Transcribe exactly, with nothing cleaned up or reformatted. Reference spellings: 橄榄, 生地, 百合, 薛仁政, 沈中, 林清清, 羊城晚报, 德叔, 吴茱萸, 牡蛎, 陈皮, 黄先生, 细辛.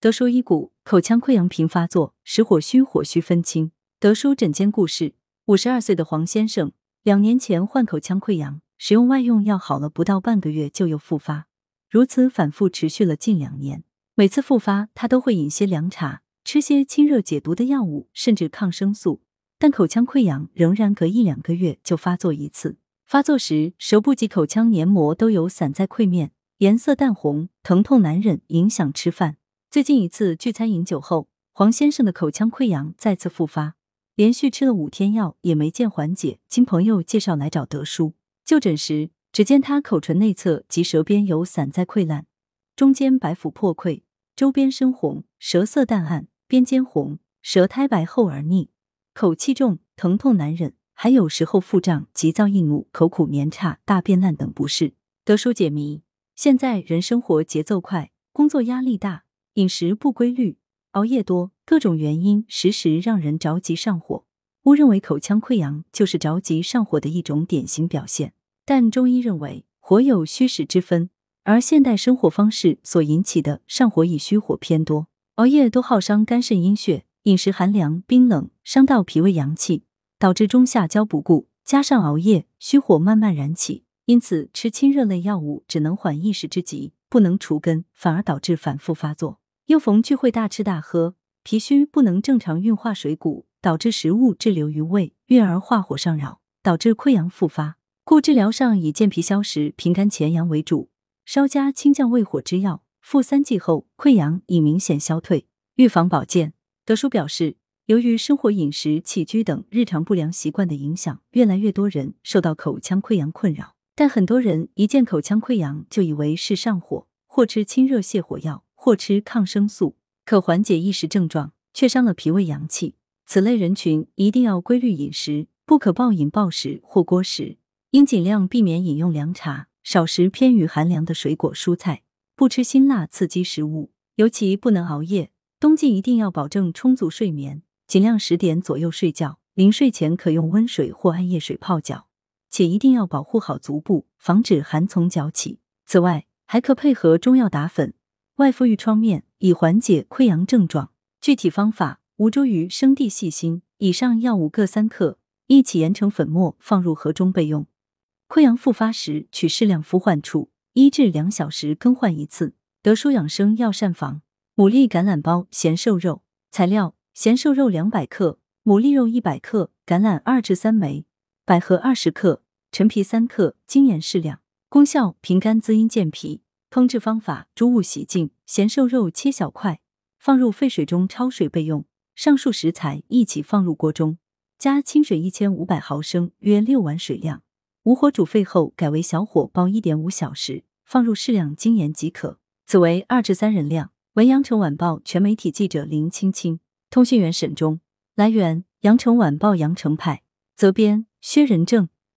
得舒医骨，口腔溃疡频发作，使火虚火虚分清。得舒诊间故事：五十二岁的黄先生，两年前患口腔溃疡，使用外用药好了不到半个月就又复发，如此反复持续了近两年。每次复发，他都会饮些凉茶，吃些清热解毒的药物，甚至抗生素，但口腔溃疡仍然隔一两个月就发作一次。发作时，舌部及口腔黏膜都有散在溃面，颜色淡红，疼痛难忍，影响吃饭。最近一次聚餐饮酒后，黄先生的口腔溃疡再次复发，连续吃了五天药也没见缓解，经朋友介绍来找得舒。就诊时，只见他口唇内侧及舌边有散在溃烂，中间白府破溃，周边深红，舌色淡暗，边尖红，舌苔白厚而腻，口气重，疼痛难忍，还有时候腹胀、急躁易怒、口苦绵差、大便烂等不适。得舒解谜：现在人生活节奏快，工作压力大，饮食不规律，熬夜多，各种原因时时让人着急上火。误认为口腔溃疡就是着急上火的一种典型表现，但中医认为火有虚实之分，而现代生活方式所引起的上火以虚火偏多。熬夜多耗伤肝肾阴血，饮食寒凉冰冷伤到脾胃阳气，导致中下焦不固，加上熬夜，虚火慢慢燃起。因此吃清热类药物只能缓一时之急，不能除根，反而导致反复发作。又逢聚会大吃大喝，脾虚不能正常运化水谷，导致食物滞留于胃，运而化火上扰，导致溃疡复发。故治疗上以健脾消食、平肝潜阳为主，稍加清降胃火之药，服三剂后溃疡已明显消退。预防保健，得舒表示，由于生活饮食、起居等日常不良习惯的影响，越来越多人受到口腔溃疡困扰。但很多人一见口腔溃疡就以为是上火，或吃清热泻火药，或吃抗生素，可缓解一时症状，却伤了脾胃阳气。此类人群一定要规律饮食，不可暴饮暴食或过食，应尽量避免饮用凉茶，少食偏于寒凉的水果蔬菜，不吃辛辣刺激食物，尤其不能熬夜。冬季一定要保证充足睡眠，尽量十点左右睡觉，临睡前可用温水或按夜水泡脚，且一定要保护好足部，防止寒从脚起。此外，还可配合中药打粉、外敷于创面，以缓解溃疡症状。具体方法：吴茱萸、生地、细辛，以上药物各三克，一起研成粉末，放入盒中备用。溃疡复发时，取适量敷患处，一至两小时更换一次。得舒养生药膳房：牡蛎橄榄煲咸瘦肉。材料：咸瘦肉两百克，牡蛎肉一百克，橄榄二至三枚，百合二十克，陈皮三克，精盐适量。功效：平肝滋阴健脾。烹制方法：猪物洗净，咸瘦肉切小块，放入沸水中焯水备用。上述食材一起放入锅中，加清水一千五百毫升，约六碗水量，无火煮沸后改为小火煲 一点五小时，放入适量精盐即可。此为二至三人量。文阳城晚报全媒体记者林青青，通讯员沈忠。来源：阳城晚报阳城派。责编：薛仁正。